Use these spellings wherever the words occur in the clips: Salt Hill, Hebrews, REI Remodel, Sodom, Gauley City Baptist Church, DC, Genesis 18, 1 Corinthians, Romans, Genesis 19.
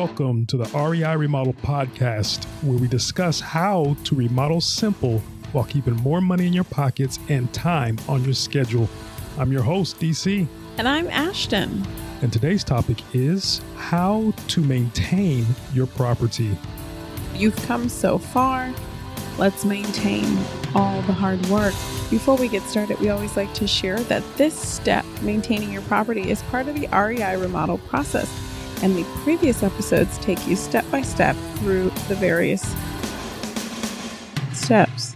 Welcome to the REI Remodel podcast, where we discuss how to remodel simple while keeping more money in your pockets and time on your schedule. I'm your host, DC. And I'm Ashton. And today's topic is how to maintain your property. You've come so far. Let's maintain all the hard work. Before we get started, we always like to share that this step, maintaining your property, is part of the REI remodel process. And the previous episodes take you step by step through the various steps.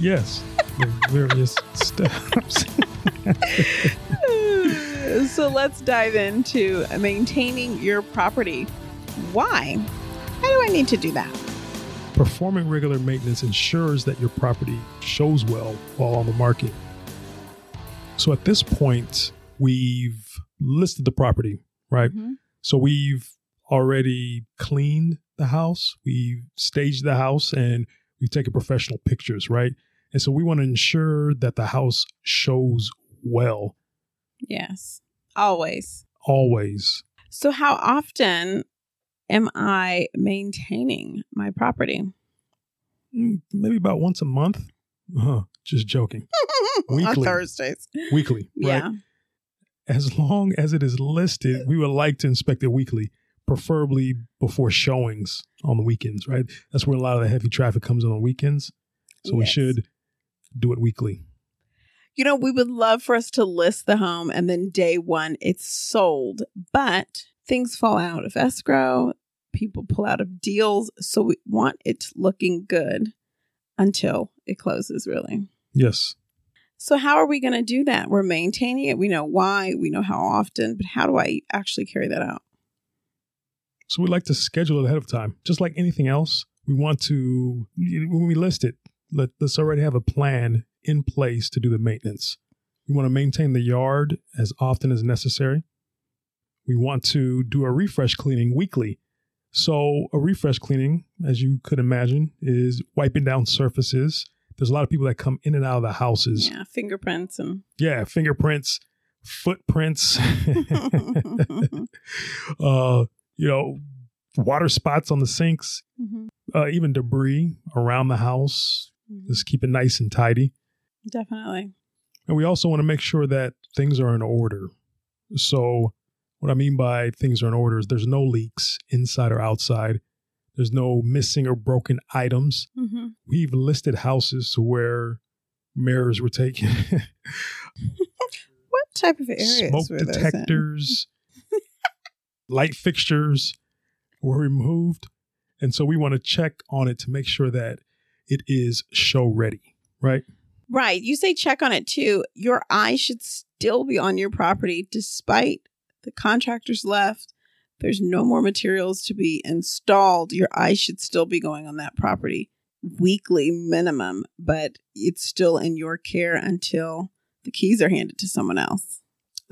Yes, the various steps. So let's dive into maintaining your property. Why? Why do I need to do that? Performing regular maintenance ensures that your property shows well while on the market. So at this point, we've listed the property, right? Mm-hmm. So we've already cleaned the house, we've staged the house, and we've taken professional pictures, right? And so we want to ensure that the house shows well. Yes, always. Always. So how often am I maintaining my property? Maybe about once a month. Just joking. Weekly. On Thursdays. Weekly, right? Yeah. As long as it is listed, we would like to inspect it weekly, preferably before showings on the weekends, right? That's where a lot of the heavy traffic comes in on weekends. So yes. We should do it weekly. You know, we would love for us to list the home and then day one, it's sold. But things fall out of escrow. People pull out of deals. So we want it looking good until it closes, really. Yes. So how are we going to do that? We're maintaining it. We know why. We know how often. But how do I actually carry that out? So we like to schedule it ahead of time. Just like anything else, we want to, when we list it, let's already have a plan in place to do the maintenance. We want to maintain the yard as often as necessary. We want to do a refresh cleaning weekly. So a refresh cleaning, as you could imagine, is wiping down surfaces. There's a lot of people that come in and out of the houses. Yeah, fingerprints. Fingerprints, footprints, water spots on the sinks, mm-hmm. Even debris around the house. Mm-hmm. Just keep it nice and tidy. Definitely. And we also want to make sure that things are in order. So what I mean by things are in order is there's no leaks inside or outside. There's no missing or broken items. Mm-hmm. We've listed houses to where mirrors were taken. What type of areas? Smoke detectors, light fixtures were removed. And so we want to check on it to make sure that it is show ready, right? Right. You say check on it too. Your eye should still be on your property despite the contractors left. There's no more materials to be installed. Your eye should still be going on that property weekly minimum, but it's still in your care until the keys are handed to someone else.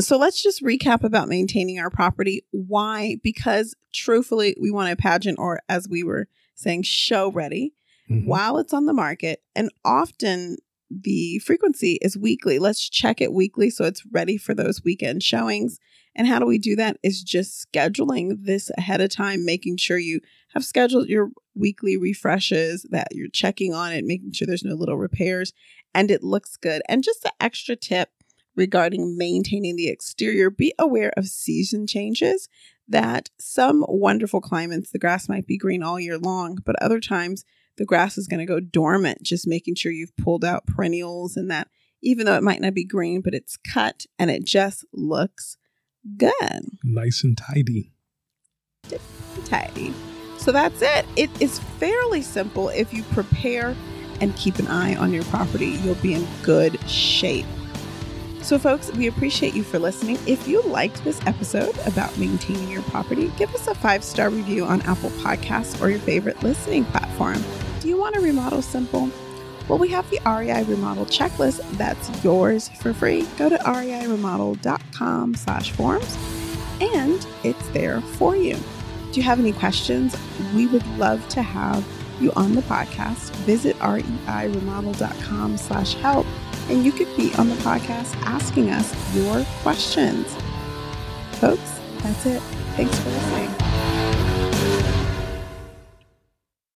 So let's just recap about maintaining our property. Why? Because truthfully, we want a pageant or, as we were saying, show ready mm-hmm. while it's on the market. And often the frequency is weekly. Let's check it weekly so it's ready for those weekend showings. And how do we do that? Is just scheduling this ahead of time, making sure you have scheduled your weekly refreshes, that you're checking on it, making sure there's no little repairs, and it looks good. And just an extra tip regarding maintaining the exterior, be aware of season changes, that some wonderful climates, the grass might be green all year long, but other times the grass is going to go dormant, just making sure you've pulled out perennials and that even though it might not be green, but it's cut and it just looks good. Nice and tidy. So that's it. It is fairly simple. If you prepare and keep an eye on your property, you'll be in good shape. So folks, we appreciate you for listening. If you liked this episode about maintaining your property, give us a 5-star review on Apple Podcasts or your favorite listening platform. Do you want to remodel simple? Well, we have the REI Remodel Checklist that's yours for free. Go to reiremodel.com/forms and it's there for you. Do you have any questions? We would love to have you on the podcast. Visit reiremodel.com/help and you could be on the podcast asking us your questions. Folks, that's it. Thanks for listening.